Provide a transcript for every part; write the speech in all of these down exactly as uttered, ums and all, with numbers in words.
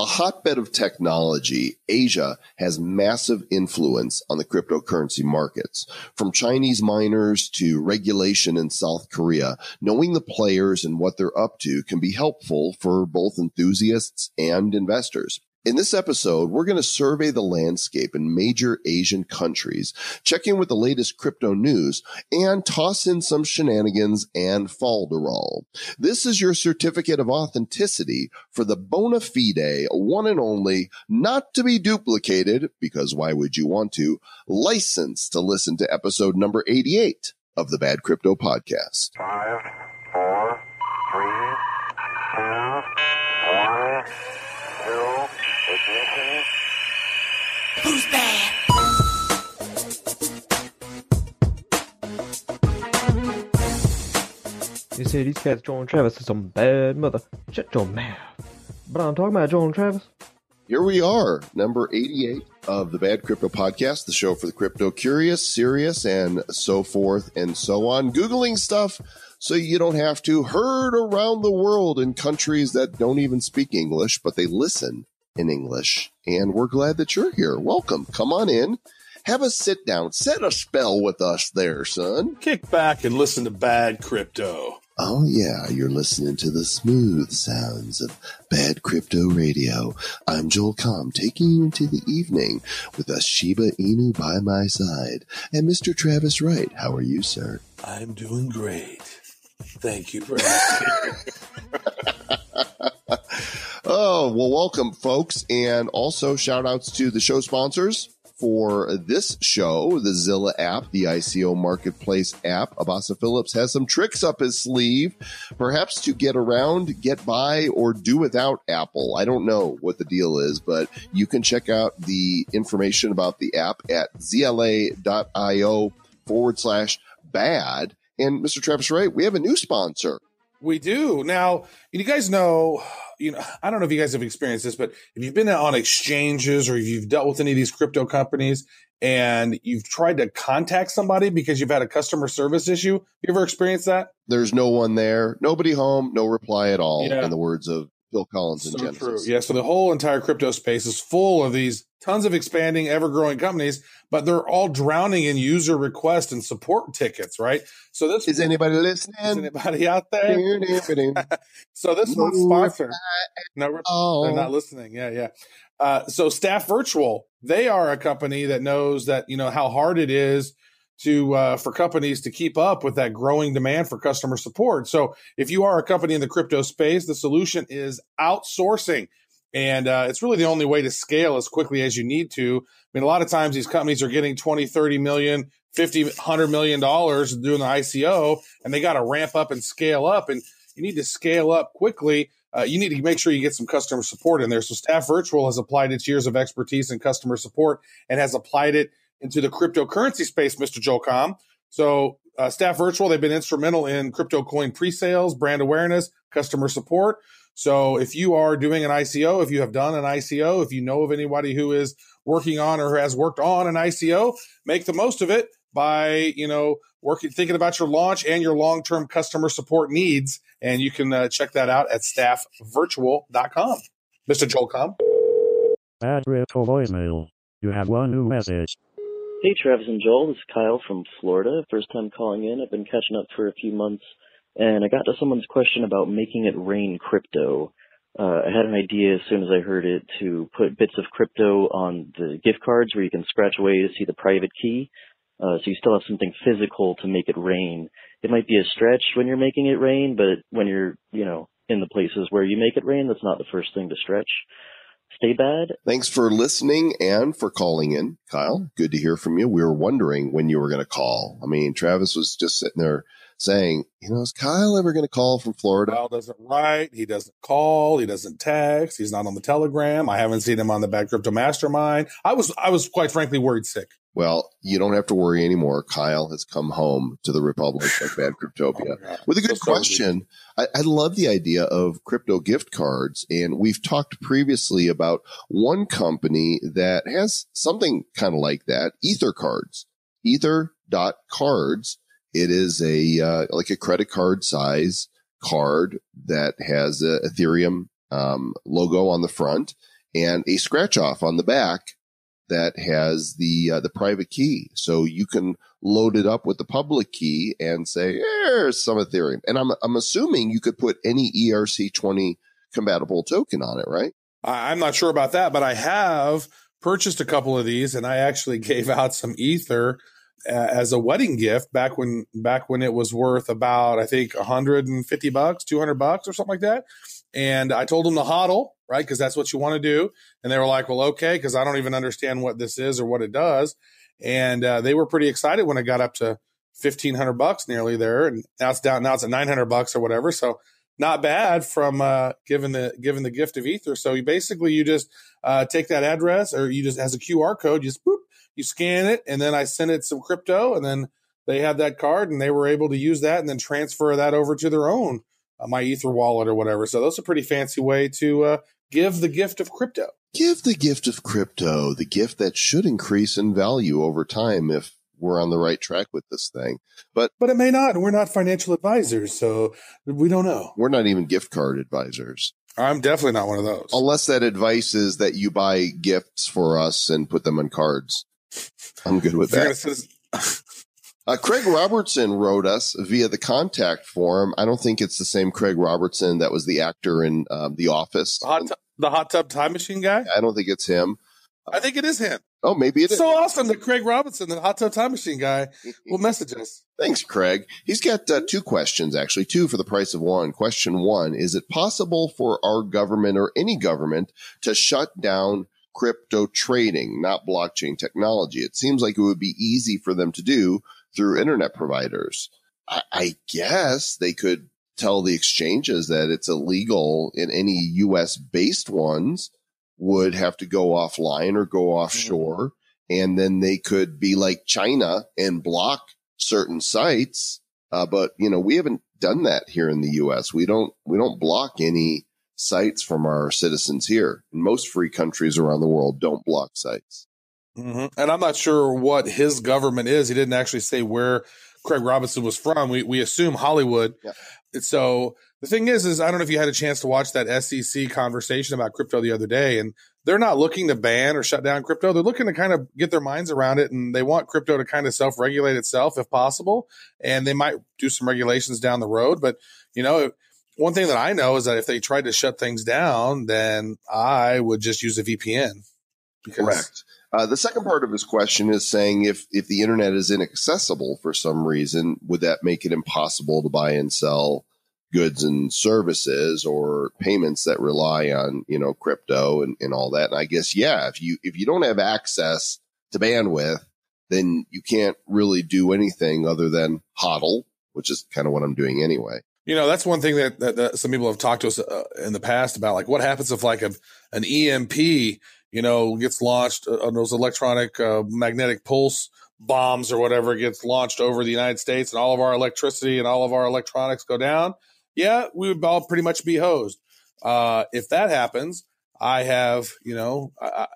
A hotbed of technology, Asia has massive influence on the cryptocurrency markets. From Chinese miners to regulation in South Korea, knowing the players and what they're up to can be helpful for both enthusiasts and investors. In this episode, we're going to survey the landscape in major Asian countries, check in with the latest crypto news, and toss in some shenanigans and falderall. This is your certificate of authenticity for the bona fide, one and only, not to be duplicated, because why would you want to, license to listen to episode number eighty-eight of The Bad Crypto Podcast. Five, four, three, two, one, zero. Who's bad? You see these cats, Joel and Travis, is some bad mother. Shut your mouth. But I'm talking about Joel and Travis. Here we are, number eighty-eight of the Bad Crypto Podcast, the show for the crypto curious, serious, and so forth and so on. Googling stuff so you don't have to. Heard around the world in countries that don't even speak English, but they listen in English, and we're glad that you're here. Welcome. Come on in. Have a sit down. Set a spell with us there, son. Kick back and listen to Bad Crypto. Oh, yeah. You're listening to the smooth sounds of Bad Crypto Radio. I'm Joel Comm, taking you into the evening with a Shiba Inu by my side. And Mister Travis Wright, how are you, sir? I'm doing great. Thank you for asking. Oh, well, welcome, folks. And also shout outs to the show sponsors for this show, the Zilla app, the I C O marketplace app. Abasa Phillips has some tricks up his sleeve, perhaps to get around, get by, or do without Apple. I don't know what the deal is, but you can check out the information about the app at zla.io forward slash bad. And Mister Travis Wright, we have a new sponsor. We do. Now, you guys know, you know, I don't know if you guys have experienced this, but if you've been on exchanges or if you've dealt with any of these crypto companies and you've tried to contact somebody because you've had a customer service issue, you ever experienced that? There's no one there, nobody home, no reply at all, yeah. In the words of Bill Collins and so Genesis. True. Yeah, so the whole entire crypto space is full of these tons of expanding, ever-growing companies, but they're all drowning in user requests and support tickets, right? So this is anybody listening? Is anybody out there? So this no one's sponsored. No, oh. They're not listening. Yeah, yeah. Uh, so Staff Virtual, they are a company that knows that, you know, how hard it is to uh, for companies to keep up with that growing demand for customer support. So if you are a company in the crypto space, the solution is outsourcing. And uh, it's really the only way to scale as quickly as you need to. I mean, a lot of times these companies are getting twenty, thirty million, fifty, one hundred million dollars doing the I C O, and they got to ramp up and scale up. And you need to scale up quickly. Uh, you need to make sure you get some customer support in there. So Staff Virtual has applied its years of expertise in customer support and has applied it into the cryptocurrency space, Mister Joel Comm. So uh, Staff Virtual, they've been instrumental in crypto coin pre-sales, brand awareness, customer support. So if you are doing an I C O, if you have done an I C O, if you know of anybody who is working on or has worked on an I C O, make the most of it by, you know, working, thinking about your launch and your long-term customer support needs. And you can uh, check that out at staff virtual dot com. Mister Joel Comm. Bad Crypto voicemail. You have one new message. Hey, Travis and Joel. This is Kyle from Florida. First time calling in. I've been catching up for a few months. And I got to someone's question about making it rain crypto. Uh, I had an idea as soon as I heard it to put bits of crypto on the gift cards where you can scratch away to see the private key. Uh, so you still have something physical to make it rain. It might be a stretch when you're making it rain, but when you're, you know, in the places where you make it rain, that's not the first thing to stretch. Stay bad. Thanks for listening and for calling in, Kyle. Good to hear from you. We were wondering when you were going to call. I mean, Travis was just sitting there saying, you know, is Kyle ever going to call from Florida? Kyle doesn't write. He doesn't call. He doesn't text. He's not on the Telegram. I haven't seen him on the Bad Crypto Mastermind. I was, I was quite frankly worried sick. Well, you don't have to worry anymore. Kyle has come home to the Republic of Bad Cryptopia. Oh, with a good so question. I, I love the idea of crypto gift cards. And we've talked previously about one company that has something kind of like that, Ether Cards, ether dot cards. It is a uh, like a credit card size card that has a Ethereum um, logo on the front and a scratch off on the back that has the uh, the private key. So you can load it up with the public key and say, here's some Ethereum. And I'm I'm assuming you could put any E R C twenty compatible token on it, right? I'm not sure about that, but I have purchased a couple of these, and I actually gave out some Ether uh, as a wedding gift back when back when it was worth about, I think, one hundred fifty bucks, two hundred bucks or something like that. And I told them to hodl, right? Because that's what you want to do. And they were like, well, okay, because I don't even understand what this is or what it does. And uh, they were pretty excited when it got up to fifteen hundred bucks nearly there. And now it's down, now it's at nine hundred bucks or whatever. So not bad from uh, giving the giving the gift of Ether. So you basically, you just uh, take that address, or you just, as a Q R code, you just boop, you scan it. And then I sent it some crypto, and then they had that card and they were able to use that and then transfer that over to their own, uh, my Ether wallet or whatever. So that's a pretty fancy way to uh, give the gift of crypto. Give the gift of crypto, the gift that should increase in value over time if we're on the right track with this thing. But but it may not. We're not financial advisors, so we don't know. We're not even gift card advisors. I'm definitely not one of those. Unless that advice is that you buy gifts for us and put them on cards. I'm good with that. Uh, Craig Robertson wrote us via the contact form. I don't think it's the same Craig Robertson that was the actor in um, The Office. Hot t- the Hot Tub Time Machine guy? I don't think it's him. I think it is him. Oh, maybe it is. So awesome that Craig Robertson, the Hot Tub Time Machine guy, will message us. Thanks, Craig. He's got uh, two questions, actually, two for the price of one. Question one, is it possible for our government or any government to shut down crypto trading, not blockchain technology? It seems like it would be easy for them to do through internet providers. I, I guess they could tell the exchanges that it's illegal, and any U S-based ones would have to go offline or go offshore. Mm-hmm. And then they could be like China and block certain sites. Uh, but, you know, we haven't done that here in the U S. We don't we don't block any sites from our citizens here. And most free countries around the world don't block sites. Mm-hmm. And I'm not sure what his government is. He didn't actually say where Craig Robertson was from. We we assume Hollywood. Yeah. So the thing is, is I don't know if you had a chance to watch that S E C conversation about crypto the other day. And they're not looking to ban or shut down crypto. They're looking to kind of get their minds around it. And they want crypto to kind of self-regulate itself if possible. And they might do some regulations down the road. But, you know, one thing that I know is that if they tried to shut things down, then I would just use a V P N. Correct. Uh, the second part of his question is saying if, if the internet is inaccessible for some reason, would that make it impossible to buy and sell goods and services or payments that rely on, you know, crypto and, and all that? And I guess, yeah, if you, if you don't have access to bandwidth, then you can't really do anything other than hodl, which is kind of what I'm doing anyway. You know, that's one thing that, that, that some people have talked to us uh, in the past about, like, what happens if like a, an E M P, you know, gets launched on uh, those electronic uh, magnetic pulse bombs or whatever gets launched over the United States, and all of our electricity and all of our electronics go down. Yeah, we would all pretty much be hosed. Uh, if that happens, I have, you know, I,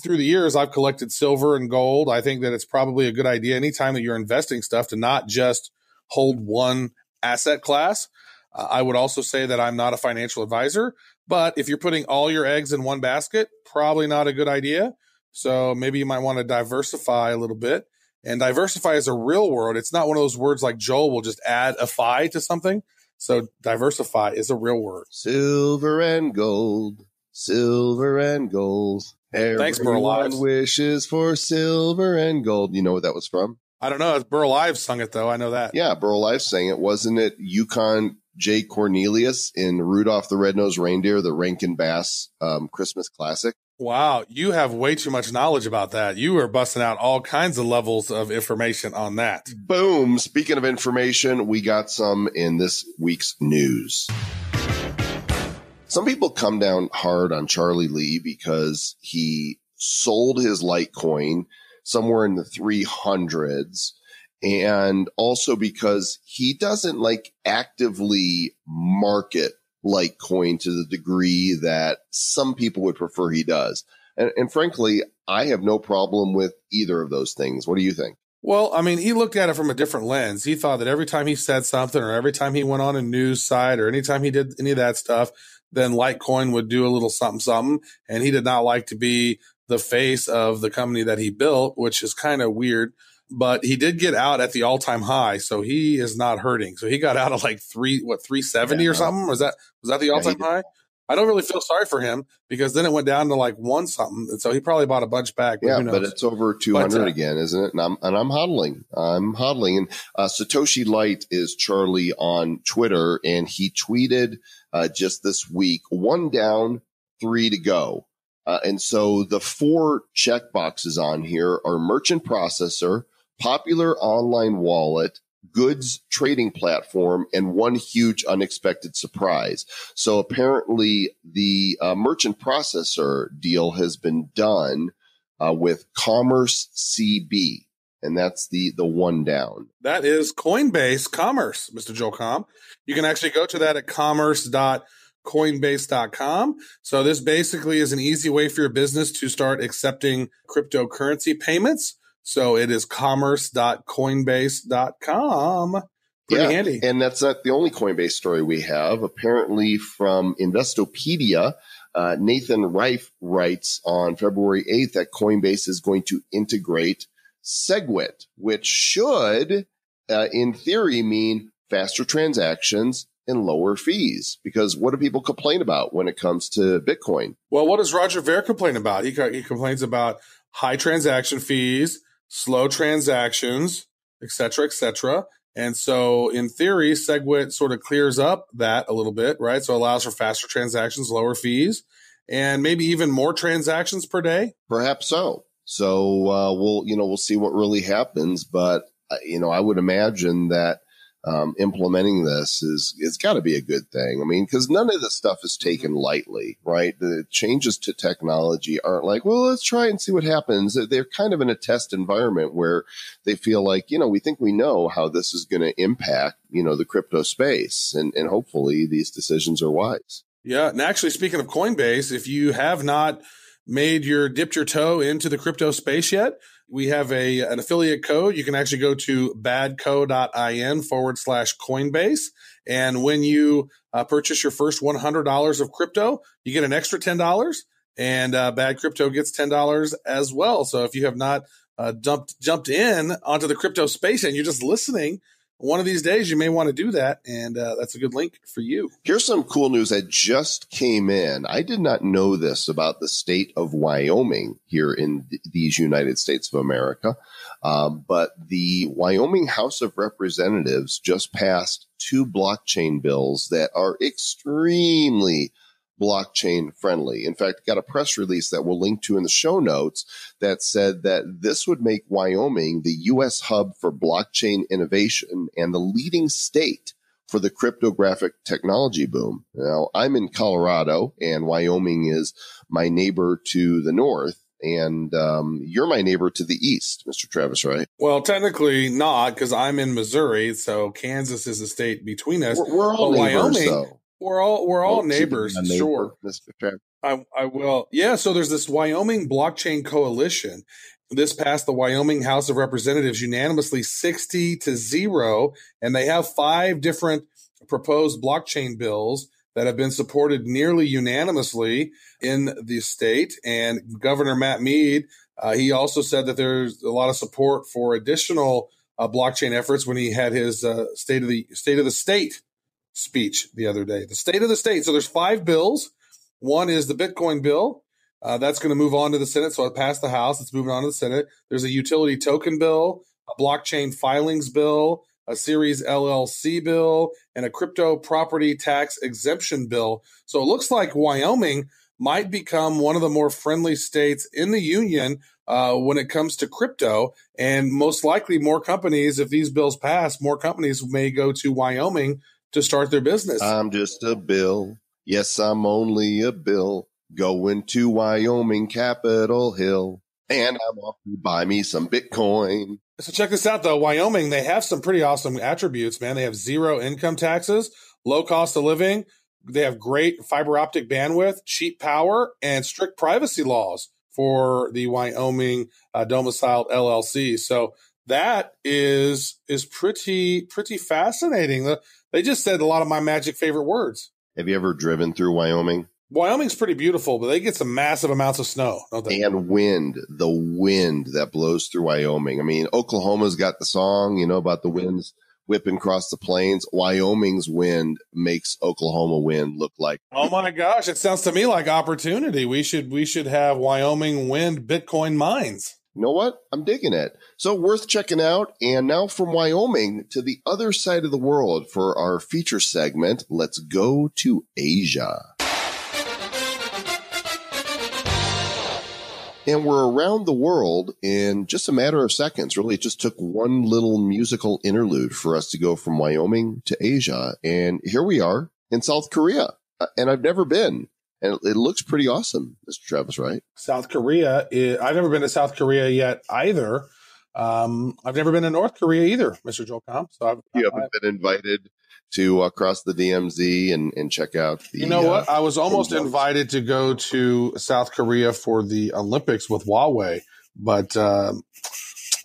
through the years, I've collected silver and gold. I think that it's probably a good idea anytime that you're investing stuff to not just hold one asset class. Uh, I would also say that I'm not a financial advisor. But if you're putting all your eggs in one basket, probably not a good idea. So maybe you might want to diversify a little bit. And diversify is a real word. It's not one of those words like Joel will just add a phi to something. So diversify is a real word. Silver and gold, silver and gold. Thanks, Burl Ives. Everyone wishes for silver and gold. You know what that was from? I don't know. Burl Ives sung it, though. I know that. Yeah, Burl Ives sang it. Wasn't it Yukon Jay Cornelius in Rudolph the Red-Nosed Reindeer, the Rankin Bass um, Christmas classic? Wow, you have way too much knowledge about that. You are busting out all kinds of levels of information on that. Boom. Speaking of information, we got some in this week's news. Some people come down hard on Charlie Lee because he sold his Litecoin somewhere in the three hundreds. And also because he doesn't like actively market Litecoin to the degree that some people would prefer he does. And, and frankly, I have no problem with either of those things. What do you think? Well, I mean, he looked at it from a different lens. He thought that every time he said something or every time he went on a news site or anytime he did any of that stuff, then Litecoin would do a little something, something. And he did not like to be the face of the company that he built, which is kind of weird. But he did get out at the all-time high, so he is not hurting. So he got out of like three, what, three seventy yeah, or something? Was that was that the all-time yeah, high? I don't really feel sorry for him because then it went down to like one something, and so he probably bought a bunch back. But yeah, but it's over two hundred but, uh, again, isn't it? And I'm and I'm hodling. I'm hodling. And uh, Satoshi Light is Charlie on Twitter, and he tweeted uh, just this week: one down, three to go. Uh, and so the four checkboxes on here are merchant processor, popular online wallet, goods trading platform, and one huge unexpected surprise. So apparently the uh, merchant processor deal has been done uh, with Commerce C B, and that's the the one down. That is Coinbase Commerce, Mister Joel Comm. You can actually go to that at commerce dot coinbase dot com. So this basically is an easy way for your business to start accepting cryptocurrency payments. So it is commerce dot coinbase dot com. Pretty yeah, handy. And that's not the only Coinbase story we have. Apparently from Investopedia, uh, Nathan Reif writes on February eighth that Coinbase is going to integrate SegWit, which should, uh, in theory, mean faster transactions and lower fees. Because what do people complain about when it comes to Bitcoin? Well, what does Roger Ver complain about? He, he complains about high transaction fees, slow transactions, et cetera, et cetera. And so in theory, SegWit sort of clears up that a little bit, right? So it allows for faster transactions, lower fees, and maybe even more transactions per day. Perhaps so. So uh, we'll, you know, we'll see what really happens. But, uh, you know, I would imagine that um, implementing this is, it's got to be a good thing. I mean, because none of this stuff is taken lightly, right? The changes to technology aren't like, well, let's try and see what happens. They're kind of in a test environment where they feel like, you know, we think we know how this is going to impact, you know, the crypto space. And, and hopefully these decisions are wise. Yeah. And actually, speaking of Coinbase, if you have not made your dipped your toe into the crypto space yet, we have a an affiliate code. You can actually go to badco dot in forward slash Coinbase. And when you uh, purchase your first one hundred dollars of crypto, you get an extra ten dollars, and uh, Bad Crypto gets ten dollars as well. So if you have not uh, dumped, jumped in onto the crypto space and you're just listening, one of these days you may want to do that, and uh, that's a good link for you. Here's some cool news that just came in. I did not know this about the state of Wyoming here in th- these United States of America, um, but the Wyoming House of Representatives just passed two blockchain bills that are extremely blockchain friendly. In fact, got a press release that we'll link to in the show notes that said that this would make Wyoming the U S hub for blockchain innovation and the leading state for the cryptographic technology boom. Now, I'm in Colorado, and Wyoming is my neighbor to the north. And um, you're my neighbor to the east, Mister Travis Wright. Well, technically not, because I'm in Missouri. So Kansas is the state between us. We're, we're all but neighbors, Wyoming, though. We're all we're all oh, neighbors, neighbor, sure. Mister Chair. I, I will. Yeah, so there's this Wyoming Blockchain Coalition. This passed the Wyoming House of Representatives unanimously sixty to zero, and they have five different proposed blockchain bills that have been supported nearly unanimously in the state. And Governor Matt Mead, uh, he also said that there's a lot of support for additional uh, blockchain efforts when he had his uh, state of the state of the state speech the other day, the state of the state. So there's five bills. One is the Bitcoin bill. Uh, that's going to move on to the Senate. So it passed the House. It's moving on to the Senate. There's a utility token bill, a blockchain filings bill, a series L L C bill, and a crypto property tax exemption bill. So it looks like Wyoming might become one of the more friendly states in the union uh, when it comes to crypto. And most likely more companies, if these bills pass, more companies may go to Wyoming to start their business. I'm just a bill. Yes, I'm only a bill. Going to Wyoming Capitol Hill. And I'm off to buy me some Bitcoin. So check this out, though. Wyoming, they have some pretty awesome attributes, man. They have zero income taxes, low cost of living. They have great fiber optic bandwidth, cheap power, and strict privacy laws for the Wyoming uh, domiciled L L C. So that is is pretty, pretty fascinating. The, They just said a lot of my magic favorite words. Have you ever driven through Wyoming? Wyoming's pretty beautiful, but they get some massive amounts of snow, don't they? And wind, the wind that blows through Wyoming. I mean, Oklahoma's got the song, you know, about the winds whipping across the plains. Wyoming's wind makes Oklahoma wind look like. Oh my gosh, it sounds to me like opportunity. We should we should have Wyoming wind Bitcoin mines. You know what? I'm digging it. So worth checking out. And now from Wyoming to the other side of the world for our feature segment. Let's go to Asia. And we're around the world in just a matter of seconds. Really, it just took one little musical interlude for us to go from Wyoming to Asia. And here we are in South Korea. And I've never been. And it looks pretty awesome, Mister Travis Wright. South Korea is, I've never been to South Korea yet either. Um, I've never been to North Korea either, Mister Joel Comm. So I've, you haven't I've, been invited to uh, cross the D M Z and, and check out the. You know what? Uh, I was almost Olympics. invited to go to South Korea for the Olympics with Huawei, but uh,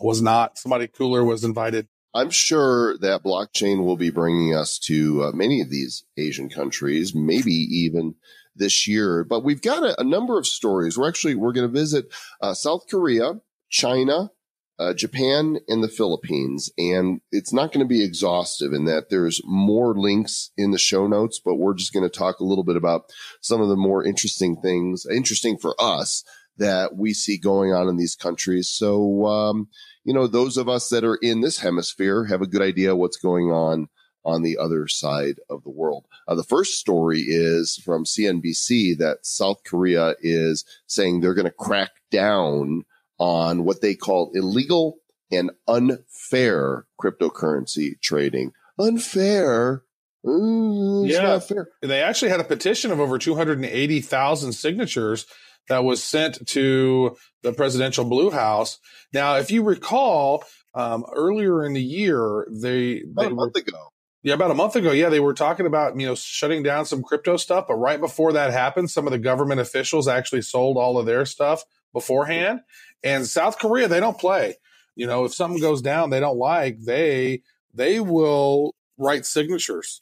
was not. Somebody cooler was invited. I'm sure that blockchain will be bringing us to uh, many of these Asian countries, maybe even this year. But we've got a, a number of stories. We're actually, we're going to visit uh, South Korea, China, uh, Japan, and the Philippines. And it's not going to be exhaustive in that there's more links in the show notes, but we're just going to talk a little bit about some of the more interesting things, interesting for us, that we see going on in these countries. So, um, you know, those of us that are in this hemisphere have a good idea what's going on on the other side of the world. Uh, the first story is from C N B C that South Korea is saying they're going to crack down on what they call illegal and unfair cryptocurrency trading. Unfair? Ooh, yeah. It's not fair. They actually had a petition of over two hundred eighty thousand signatures that was sent to the presidential Blue House. Now, if you recall, um, earlier in the year, they, they a month were, ago. Yeah, about a month ago. Yeah, they were talking about, you know, shutting down some crypto stuff. But right before that happened, some of the government officials actually sold all of their stuff beforehand. And South Korea, they don't play. You know, if something goes down they don't like, they they will write signatures.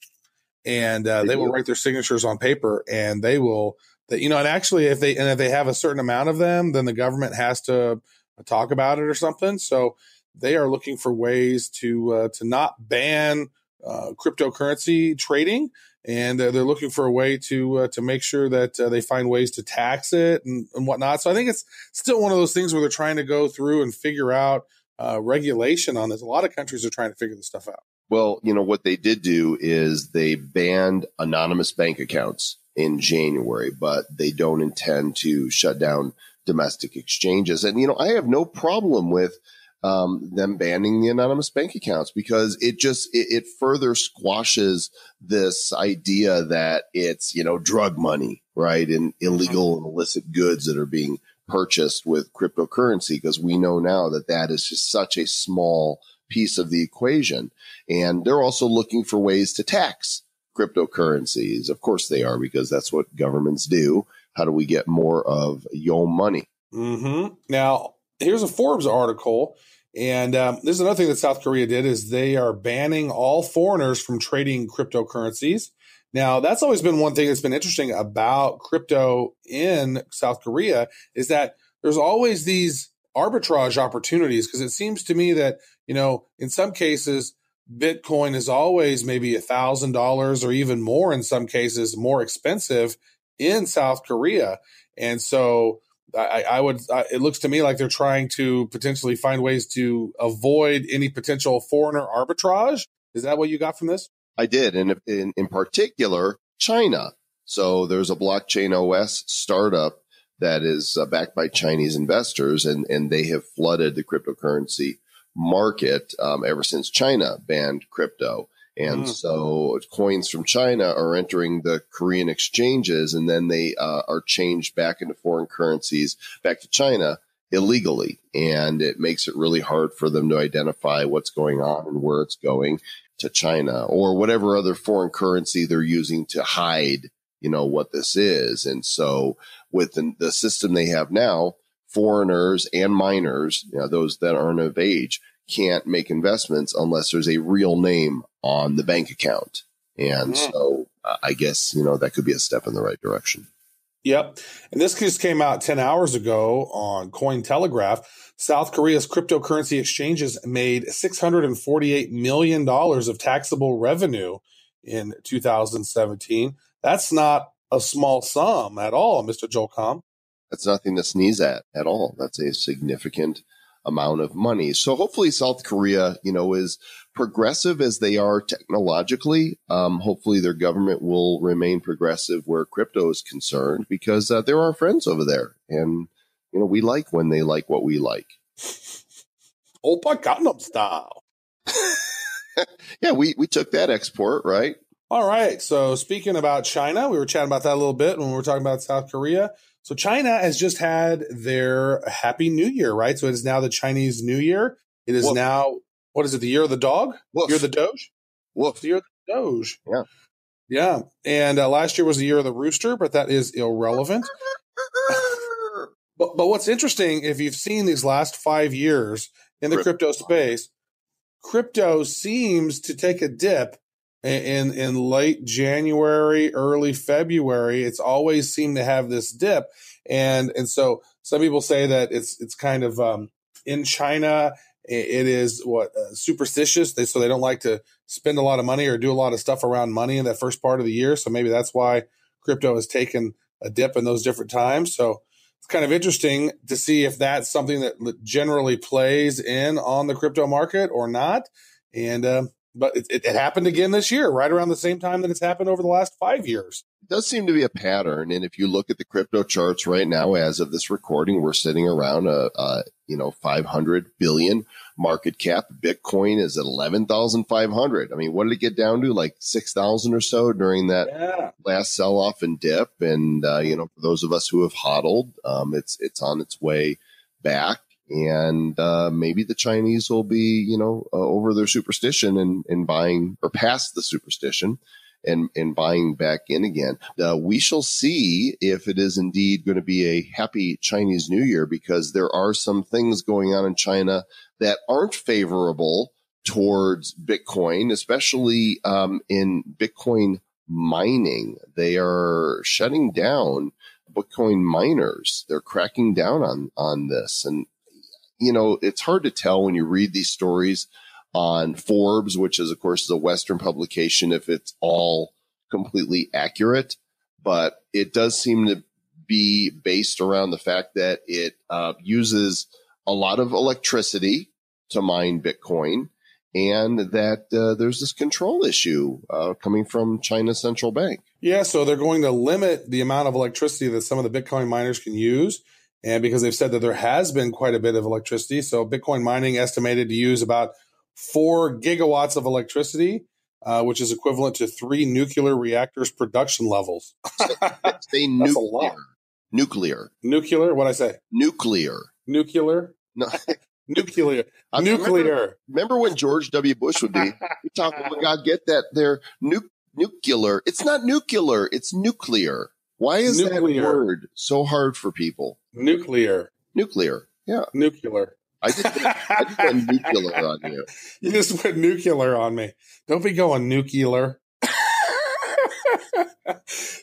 And uh, they, they will write their signatures on paper, and they will, they, you know, and actually if they, and if they have a certain amount of them, then the government has to talk about it or something. So they are looking for ways to uh, to not ban Uh, cryptocurrency trading, and uh, they're looking for a way to uh, to make sure that uh, they find ways to tax it and, and whatnot. So I think it's still one of those things where they're trying to go through and figure out uh, regulation on this. A lot of countries are trying to figure this stuff out. Well, you know, what they did do is they banned anonymous bank accounts in January, but they don't intend to shut down domestic exchanges. And, you know, I have no problem with Um, them banning the anonymous bank accounts, because it just, it, it further squashes this idea that it's, you know, drug money, right? And illegal and illicit goods that are being purchased with cryptocurrency, because we know now that that is just such a small piece of the equation. And they're also looking for ways to tax cryptocurrencies. Of course they are, because that's what governments do. How do we get more of your money? Mm-hmm. Now, here's a Forbes article, and um, this is another thing that South Korea did, is they are banning all foreigners from trading cryptocurrencies. Now, that's always been one thing that's been interesting about crypto in South Korea, is that there's always these arbitrage opportunities, because it seems to me that, you know, in some cases, Bitcoin is always maybe one thousand dollars or even more, in some cases, more expensive in South Korea. And so I, I would, I, it looks to me like they're trying to potentially find ways to avoid any potential foreigner arbitrage. Is that what you got from this? I did. And in, in particular, China. So there's a blockchain O S startup that is backed by Chinese investors, and, and they have flooded the cryptocurrency market um, ever since China banned crypto. And mm. so coins from China are entering the Korean exchanges, and then they uh, are changed back into foreign currencies, back to China, illegally. And it makes it really hard for them to identify what's going on and where it's going to China, or whatever other foreign currency they're using to hide, you know, what this is. And so with the, the system they have now, foreigners and minors, you know, those that aren't of age, can't make investments unless there's a real name on the bank account. And mm-hmm. so uh, I guess, you know, that could be a step in the right direction. Yep. And this just came out ten hours ago on Cointelegraph. South Korea's cryptocurrency exchanges made six hundred forty-eight million dollars of taxable revenue in two thousand seventeen. That's not a small sum at all, Mister Joel Comm. That's nothing to sneeze at at all. That's a significant amount of money. So hopefully South Korea, you know, is progressive as they are technologically. Um, hopefully their government will remain progressive where crypto is concerned, because uh, there are friends over there. And, you know, we like when they like what we like. Opa Gangnam style. Yeah, we, we took that export, right? All right. So speaking about China, we were chatting about that a little bit when we were talking about South Korea. So China has just had their Happy New Year, right? So it is now the Chinese New Year. It is Woof. Now, what is it, the year of the dog? Woof. Year of the Doge? Woof. The year of the Doge. Yeah. Yeah. And uh, last year was the year of the rooster, but that is irrelevant. But, but what's interesting, if you've seen these last five years in the crypto space, crypto seems to take a dip in, in late January, early February. It's always seemed to have this dip. And and so some people say that it's it's kind of um, in China, it is what uh, superstitious. They, so they don't like to spend a lot of money or do a lot of stuff around money in that first part of the year. So maybe that's why crypto has taken a dip in those different times. So it's kind of interesting to see if that's something that generally plays in on the crypto market or not. And uh, but it, it happened again this year, right around the same time that it's happened over the last five years. It does seem to be a pattern. And if you look at the crypto charts right now, as of this recording, we're sitting around a, a you know, five hundred billion market cap. Bitcoin is at eleven thousand five hundred. I mean, what did it get down to? Like six thousand or so during that yeah. last sell off and dip. And, uh, you know, for those of us who have hodled, um, it's, it's on its way back. And uh, maybe the Chinese will be, you know, uh, over their superstition and, and buying, or past the superstition and, and buying back in again. Uh, we shall see if it is indeed going to be a happy Chinese New Year, because there are some things going on in China that aren't favorable towards Bitcoin, especially um, in Bitcoin mining. They are shutting down Bitcoin miners. They're cracking down on, on this. And, you know, it's hard to tell when you read these stories on Forbes, which is, of course, is a Western publication, if it's all completely accurate. But it does seem to be based around the fact that it uh, uses a lot of electricity to mine Bitcoin, and that uh, there's this control issue uh, coming from China's central bank. Yeah, so they're going to limit the amount of electricity that some of the Bitcoin miners can use. And because they've said that there has been quite a bit of electricity, so Bitcoin mining estimated to use about four gigawatts of electricity, uh, which is equivalent to three nuclear reactors' production levels. Say nuclear. A lot. Nuclear. Nuclear? What'd I say? Nuclear. Nuclear? No. Nuclear. I mean, nuclear. Remember, remember when George W. Bush would be talking, oh my God, get that there, nu- nuclear. It's not nuclear. It's nuclear. Why is nuclear. That word so hard for people? Nuclear. Nuclear. Yeah. Nuclear. I just did, I just went nuclear on you. You just went nuclear on me. Don't be going nuclear.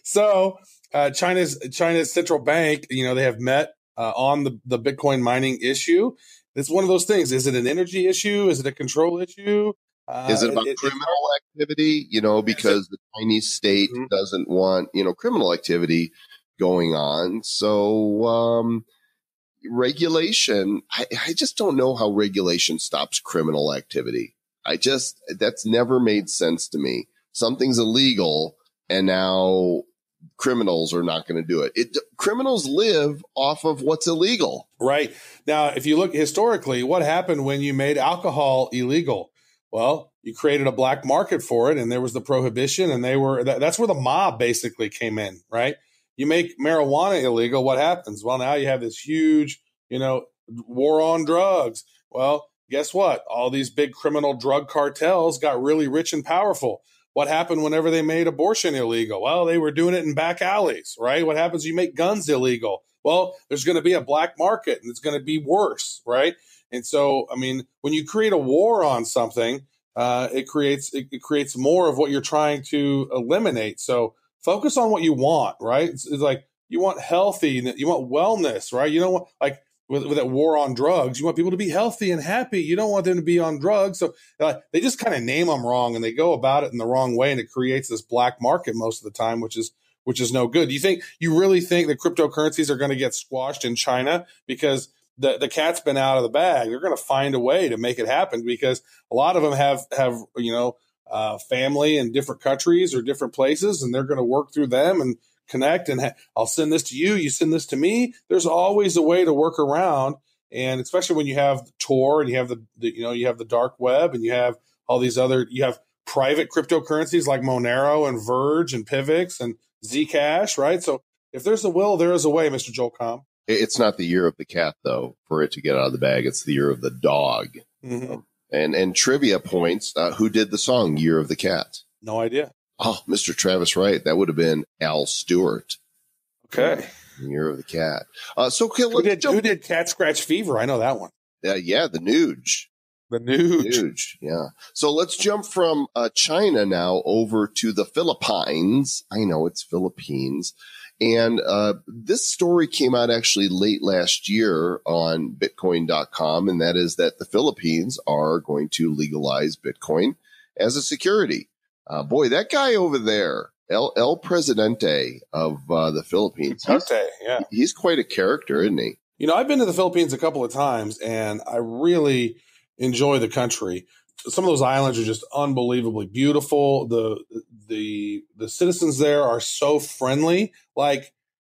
So uh, China's China's central bank, you know, they have met uh, on the, the Bitcoin mining issue. It's one of those things. Is it an energy issue? Is it a control issue? Uh, is it about it, criminal it, activity? You know, because the Chinese state mm-hmm. doesn't want, you know, criminal activity going on. So um, regulation, I, I just don't know how regulation stops criminal activity. I just, that's never made sense to me. Something's illegal, and now criminals are not going to do it. It criminals live off of what's illegal. Right. Now, if you look historically, what happened when you made alcohol illegal? Well, you created a black market for it, and there was the prohibition, and they were that, that's where the mob basically came in, right? You make marijuana illegal, what happens? Well, now you have this huge, you know, war on drugs. Well, guess what? All these big criminal drug cartels got really rich and powerful. What happened whenever they made abortion illegal? Well, they were doing it in back alleys, right? What happens if you make guns illegal? Well, there's going to be a black market, and it's going to be worse, right? And so, I mean, when you create a war on something, uh, it creates it, it creates more of what you're trying to eliminate. So focus on what you want, right? It's, it's like you want healthy, you want wellness, right? You don't want, like, with, with that war on drugs, you want people to be healthy and happy. You don't want them to be on drugs. So uh, they just kind of name them wrong, and they go about it in the wrong way, and it creates this black market most of the time, which is which is no good. Do you think you really think that cryptocurrencies are going to get squashed in China because the, the cat's been out of the bag? They're going to find a way to make it happen, because a lot of them have, have you know, uh, family in different countries or different places, and they're going to work through them and connect. And ha- I'll send this to you. You send this to me. There's always a way to work around. And especially when you have Tor and you have the, the you know, you have the dark web, and you have all these other, you have private cryptocurrencies like Monero and Verge and P I V X and Zcash, right? So if there's a will, there is a way, Mister Joel Comm. It's not the year of the cat, though, for it to get out of the bag. It's the year of the dog. Mm-hmm. Um, and and trivia points, uh, who did the song Year of the Cat? No idea. Oh, Mister Travis Wright. That would have been Al Stewart. Okay. Uh, Year of the Cat. Uh, so okay, who, did, who did Cat Scratch Fever? I know that one. Uh, yeah, the Nuge. The Nuge. Nuge, yeah. So let's jump from uh, China now over to the Philippines. I know it's Philippines. And uh, this story came out actually late last year on Bitcoin dot com, and that is that the Philippines are going to legalize Bitcoin as a security. Uh, boy, that guy over there, El, El Presidente of uh, the Philippines, he's, yeah. he's quite a character, isn't he? You know, I've been to the Philippines a couple of times, and I really – enjoy the country. Some of those islands are just unbelievably beautiful. The the the citizens there are so friendly. Like,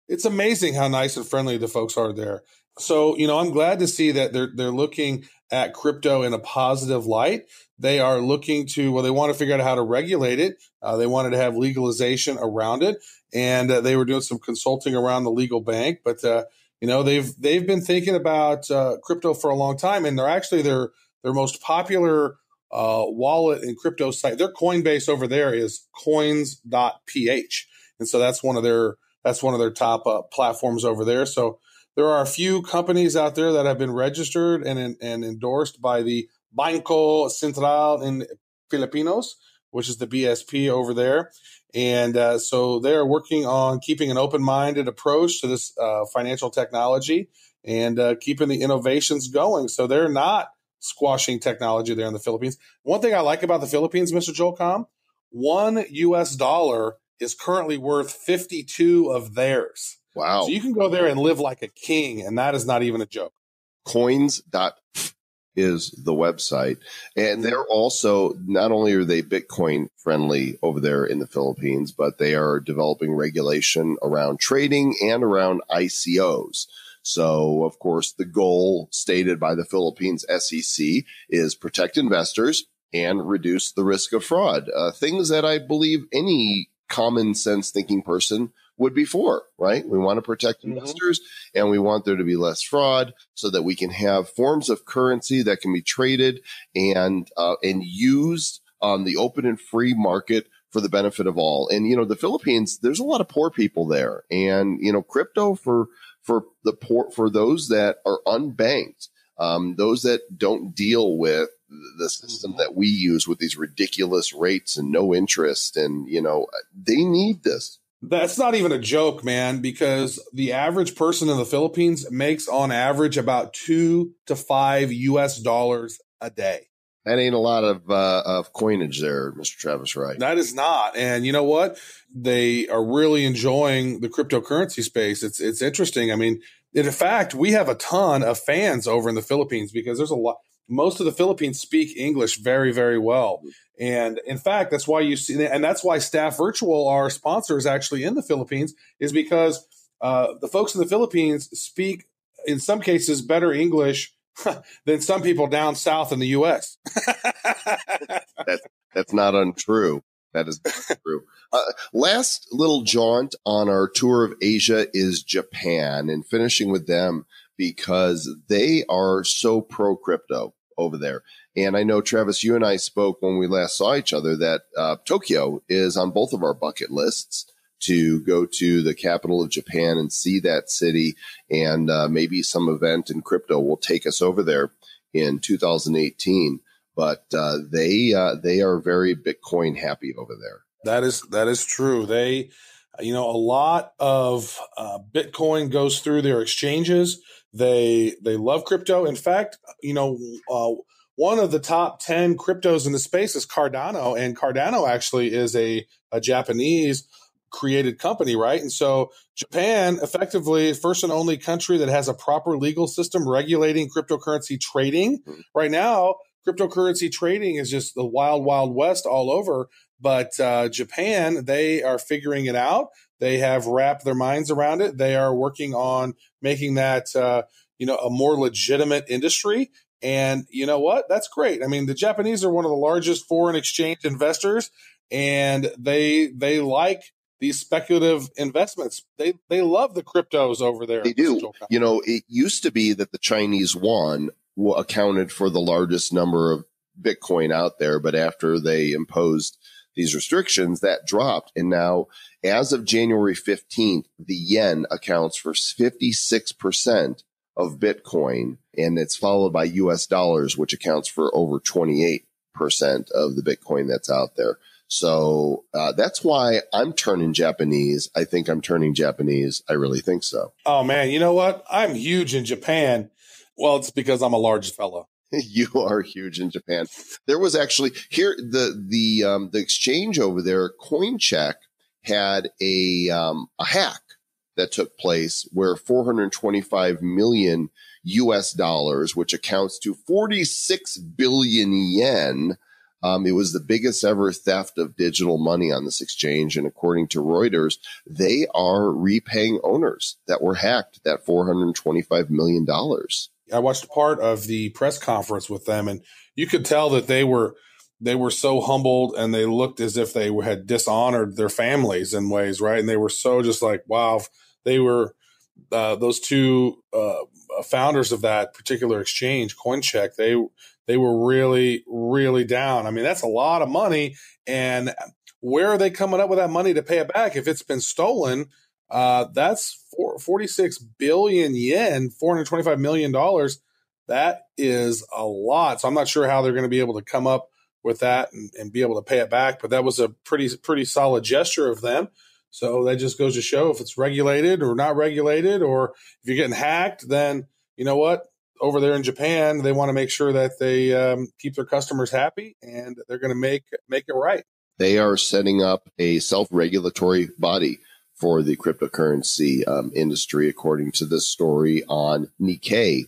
it's amazing how nice and friendly the folks are there. So, you know, I'm glad to see that they're they're looking at crypto in a positive light. They are looking to, well, they want to figure out how to regulate it. Uh, they wanted to have legalization around it, and uh, they were doing some consulting around the legal bank. But uh, you know, they've they've been thinking about uh, crypto for a long time, and they're actually they're Their most popular uh, wallet and crypto site, their Coinbase over there, is coins dot p h, and so that's one of their that's one of their top uh, platforms over there. So there are a few companies out there that have been registered and and endorsed by the Banco Central in Filipinos, which is the B S P over there, and uh, so they are working on keeping an open-minded approach to this uh, financial technology and uh, keeping the innovations going. So they're not squashing technology there in the Philippines. One thing I like about the Philippines, Mister Joel Comm, one U S dollar is currently worth fifty-two of theirs. Wow. So you can go there and live like a king, and that is not even a joke. Coins dot p h is the website. And they're also, not only are they Bitcoin friendly over there in the Philippines, but they are developing regulation around trading and around I C Os. So, of course, the goal stated by the Philippines S E C is protect investors and reduce the risk of fraud, uh, things that I believe any common sense thinking person would be for, right? We want to protect mm-hmm. investors, and we want there to be less fraud so that we can have forms of currency that can be traded and uh, and used on the open and free market for the benefit of all. And, you know, the Philippines, there's a lot of poor people there. And, you know, crypto for for the poor, for those that are unbanked, um, those that don't deal with the system that we use with these ridiculous rates and no interest. And, you know, they need this. That's not even a joke, man, because the average person in the Philippines makes on average about two to five U S dollars a day. That ain't a lot of uh, of coinage there, Mister Travis Wright. That is not. And you know what? They are really enjoying the cryptocurrency space. It's it's interesting. I mean, in fact, we have a ton of fans over in the Philippines because there's a lot. Most of the Philippines speak English very, very well. And in fact, that's why you see, and that's why Staff Virtual, our sponsors actually in the Philippines, is because uh, the folks in the Philippines speak, in some cases, better English than some people down south in the U S That, that's not untrue. That is not true. Uh, last little jaunt on our tour of Asia is Japan, and finishing with them because they are so pro-crypto over there. And I know, Travis, you and I spoke when we last saw each other that uh, Tokyo is on both of our bucket lists, to go to the capital of Japan and see that city, and uh, maybe some event in crypto will take us over there in two thousand eighteen. but uh, they uh, they are very Bitcoin happy over there. That is that is true. They, you know, a lot of uh, Bitcoin goes through their exchanges. They they love crypto. In fact, you know, uh, one of the top ten cryptos in the space is Cardano, and Cardano actually is a, a Japanese created company, right? And so Japan, effectively, first and only country that has a proper legal system regulating cryptocurrency trading. Mm-hmm. Right now, cryptocurrency trading is just the wild, wild west all over. But uh, Japan, they are figuring it out. They have wrapped their minds around it. They are working on making that, uh, you know, a more legitimate industry. And you know what? That's great. I mean, the Japanese are one of the largest foreign exchange investors, and they they like these speculative investments. They they love the cryptos over there. They do. You know, it used to be that the Chinese yuan accounted for the largest number of Bitcoin out there, but after they imposed these restrictions, that dropped. And now, as of January fifteenth, the yen accounts for fifty-six percent of Bitcoin, and it's followed by U S dollars, which accounts for over twenty-eight percent of the Bitcoin that's out there. So uh, that's why I'm turning Japanese. I think I'm turning Japanese. I really think so. Oh, man. You know what? I'm huge in Japan. Well, it's because I'm a large fellow. You are huge in Japan. There was actually here the the um, the exchange over there, Coincheck, had a um, a hack that took place where four hundred twenty-five million U S dollars, which accounts to forty-six billion yen. Um, it was the biggest ever theft of digital money on this exchange. And according to Reuters, they are repaying owners that were hacked that four hundred twenty-five million dollars. I watched part of the press conference with them, and you could tell that they were they were so humbled, and they looked as if they had dishonored their families in ways, right? And they were so just like, wow, they were uh, those two uh, founders of that particular exchange, Coincheck. They they were really, really down. I mean, that's a lot of money, and where are they coming up with that money to pay it back if it's been stolen? Uh, that's forty-six billion yen, four hundred twenty-five million dollars. That is a lot. So I'm not sure how they're going to be able to come up with that and, and be able to pay it back. But that was a pretty, pretty solid gesture of them. So that just goes to show if it's regulated or not regulated, or if you're getting hacked, then you know what? Over there in Japan, they want to make sure that they um, keep their customers happy, and they're going to make make it right. They are setting up a self-regulatory body for the cryptocurrency um, industry, according to this story on Nikkei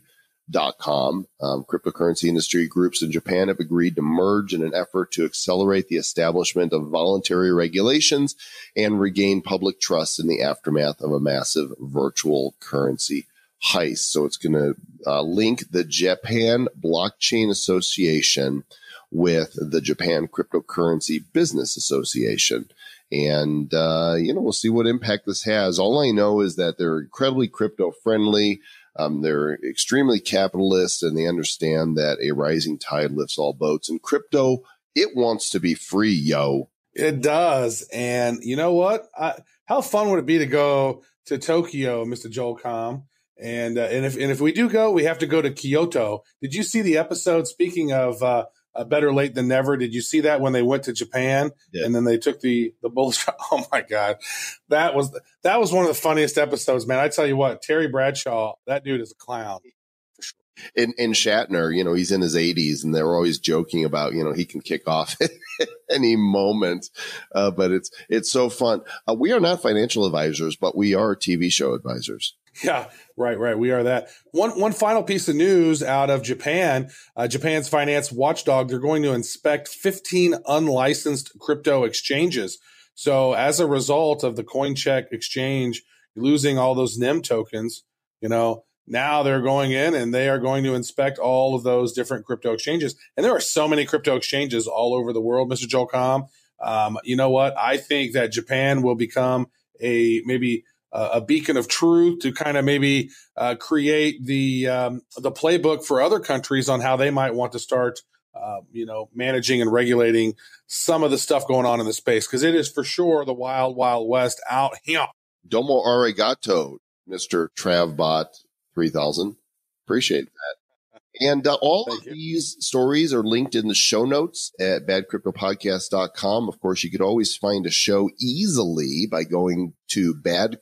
dot com. Um, cryptocurrency industry groups in Japan have agreed to merge in an effort to accelerate the establishment of voluntary regulations and regain public trust in the aftermath of a massive virtual currency heist. So it's going to uh, link the Japan Blockchain Association with the Japan Cryptocurrency Business Association. And, uh, you know, we'll see what impact this has. All I know is that they're incredibly crypto friendly. Um, they're extremely capitalist, and they understand that a rising tide lifts all boats. And crypto, it wants to be free, yo. It does. And you know what? I, how fun would it be to go to Tokyo, Mister Joel Comm? And, uh, and if, and if we do go, we have to go to Kyoto. Did you see the episode? Speaking of, uh, Uh, better late than never. Did you see that when they went to Japan? Yeah. And then they took the the bulls? Oh my God, that was that was one of the funniest episodes, man. I tell you what, Terry Bradshaw, that dude is a clown. And and Shatner, you know, he's in his eighties, and they're always joking about, you know, he can kick off at any moment. Uh, but it's it's so fun. Uh, we are not financial advisors, but we are T V show advisors. Yeah, right, right. We are that. One one final piece of news out of Japan, uh, Japan's finance watchdog, they're going to inspect fifteen unlicensed crypto exchanges. So as a result of the Coincheck exchange losing all those N I M tokens, you know, now they're going in and they are going to inspect all of those different crypto exchanges. And there are so many crypto exchanges all over the world, Mister Joel Comm. Um, you know what? I think that Japan will become a maybe – Uh, a beacon of truth to kind of maybe uh, create the um, the playbook for other countries on how they might want to start, uh, you know, managing and regulating some of the stuff going on in the space, because it is for sure the wild, wild west out here. Domo arigato, Mister Travbot three thousand. Appreciate that. And uh, all Thank of you. These stories are linked in the show notes at bad crypto podcast dot com. Of course, you could always find a show easily by going to badco.in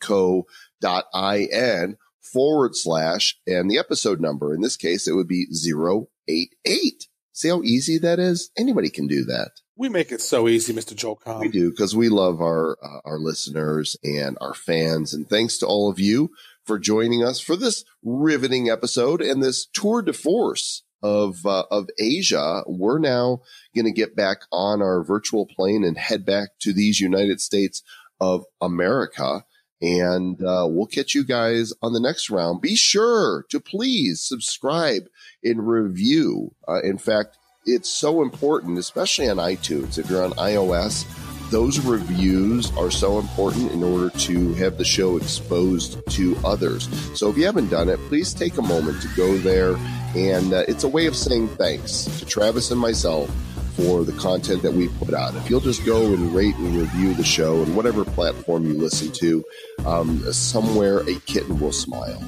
forward slash and the episode number. In this case, it would be zero eight eight. See how easy that is? Anybody can do that. We make it so easy, Mister Joel Comm. We do, because we love our uh, our listeners and our fans. And thanks to all of you for joining us for this riveting episode and this tour de force of uh, of Asia. We're now going to get back on our virtual plane and head back to these United States of America. And uh, we'll catch you guys on the next round. Be sure to please subscribe and review. Uh, in fact, it's so important, especially on iTunes. If you're on iOS, those reviews are so important in order to have the show exposed to others. So if you haven't done it, please take a moment to go there. And uh, it's a way of saying thanks to Travis and myself for the content that we put out. If you'll just go and rate and review the show on whatever platform you listen to, um, somewhere a kitten will smile.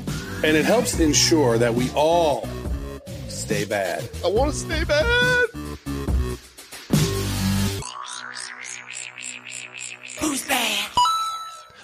And it helps ensure that we all stay bad. I want to stay bad. Who's bad?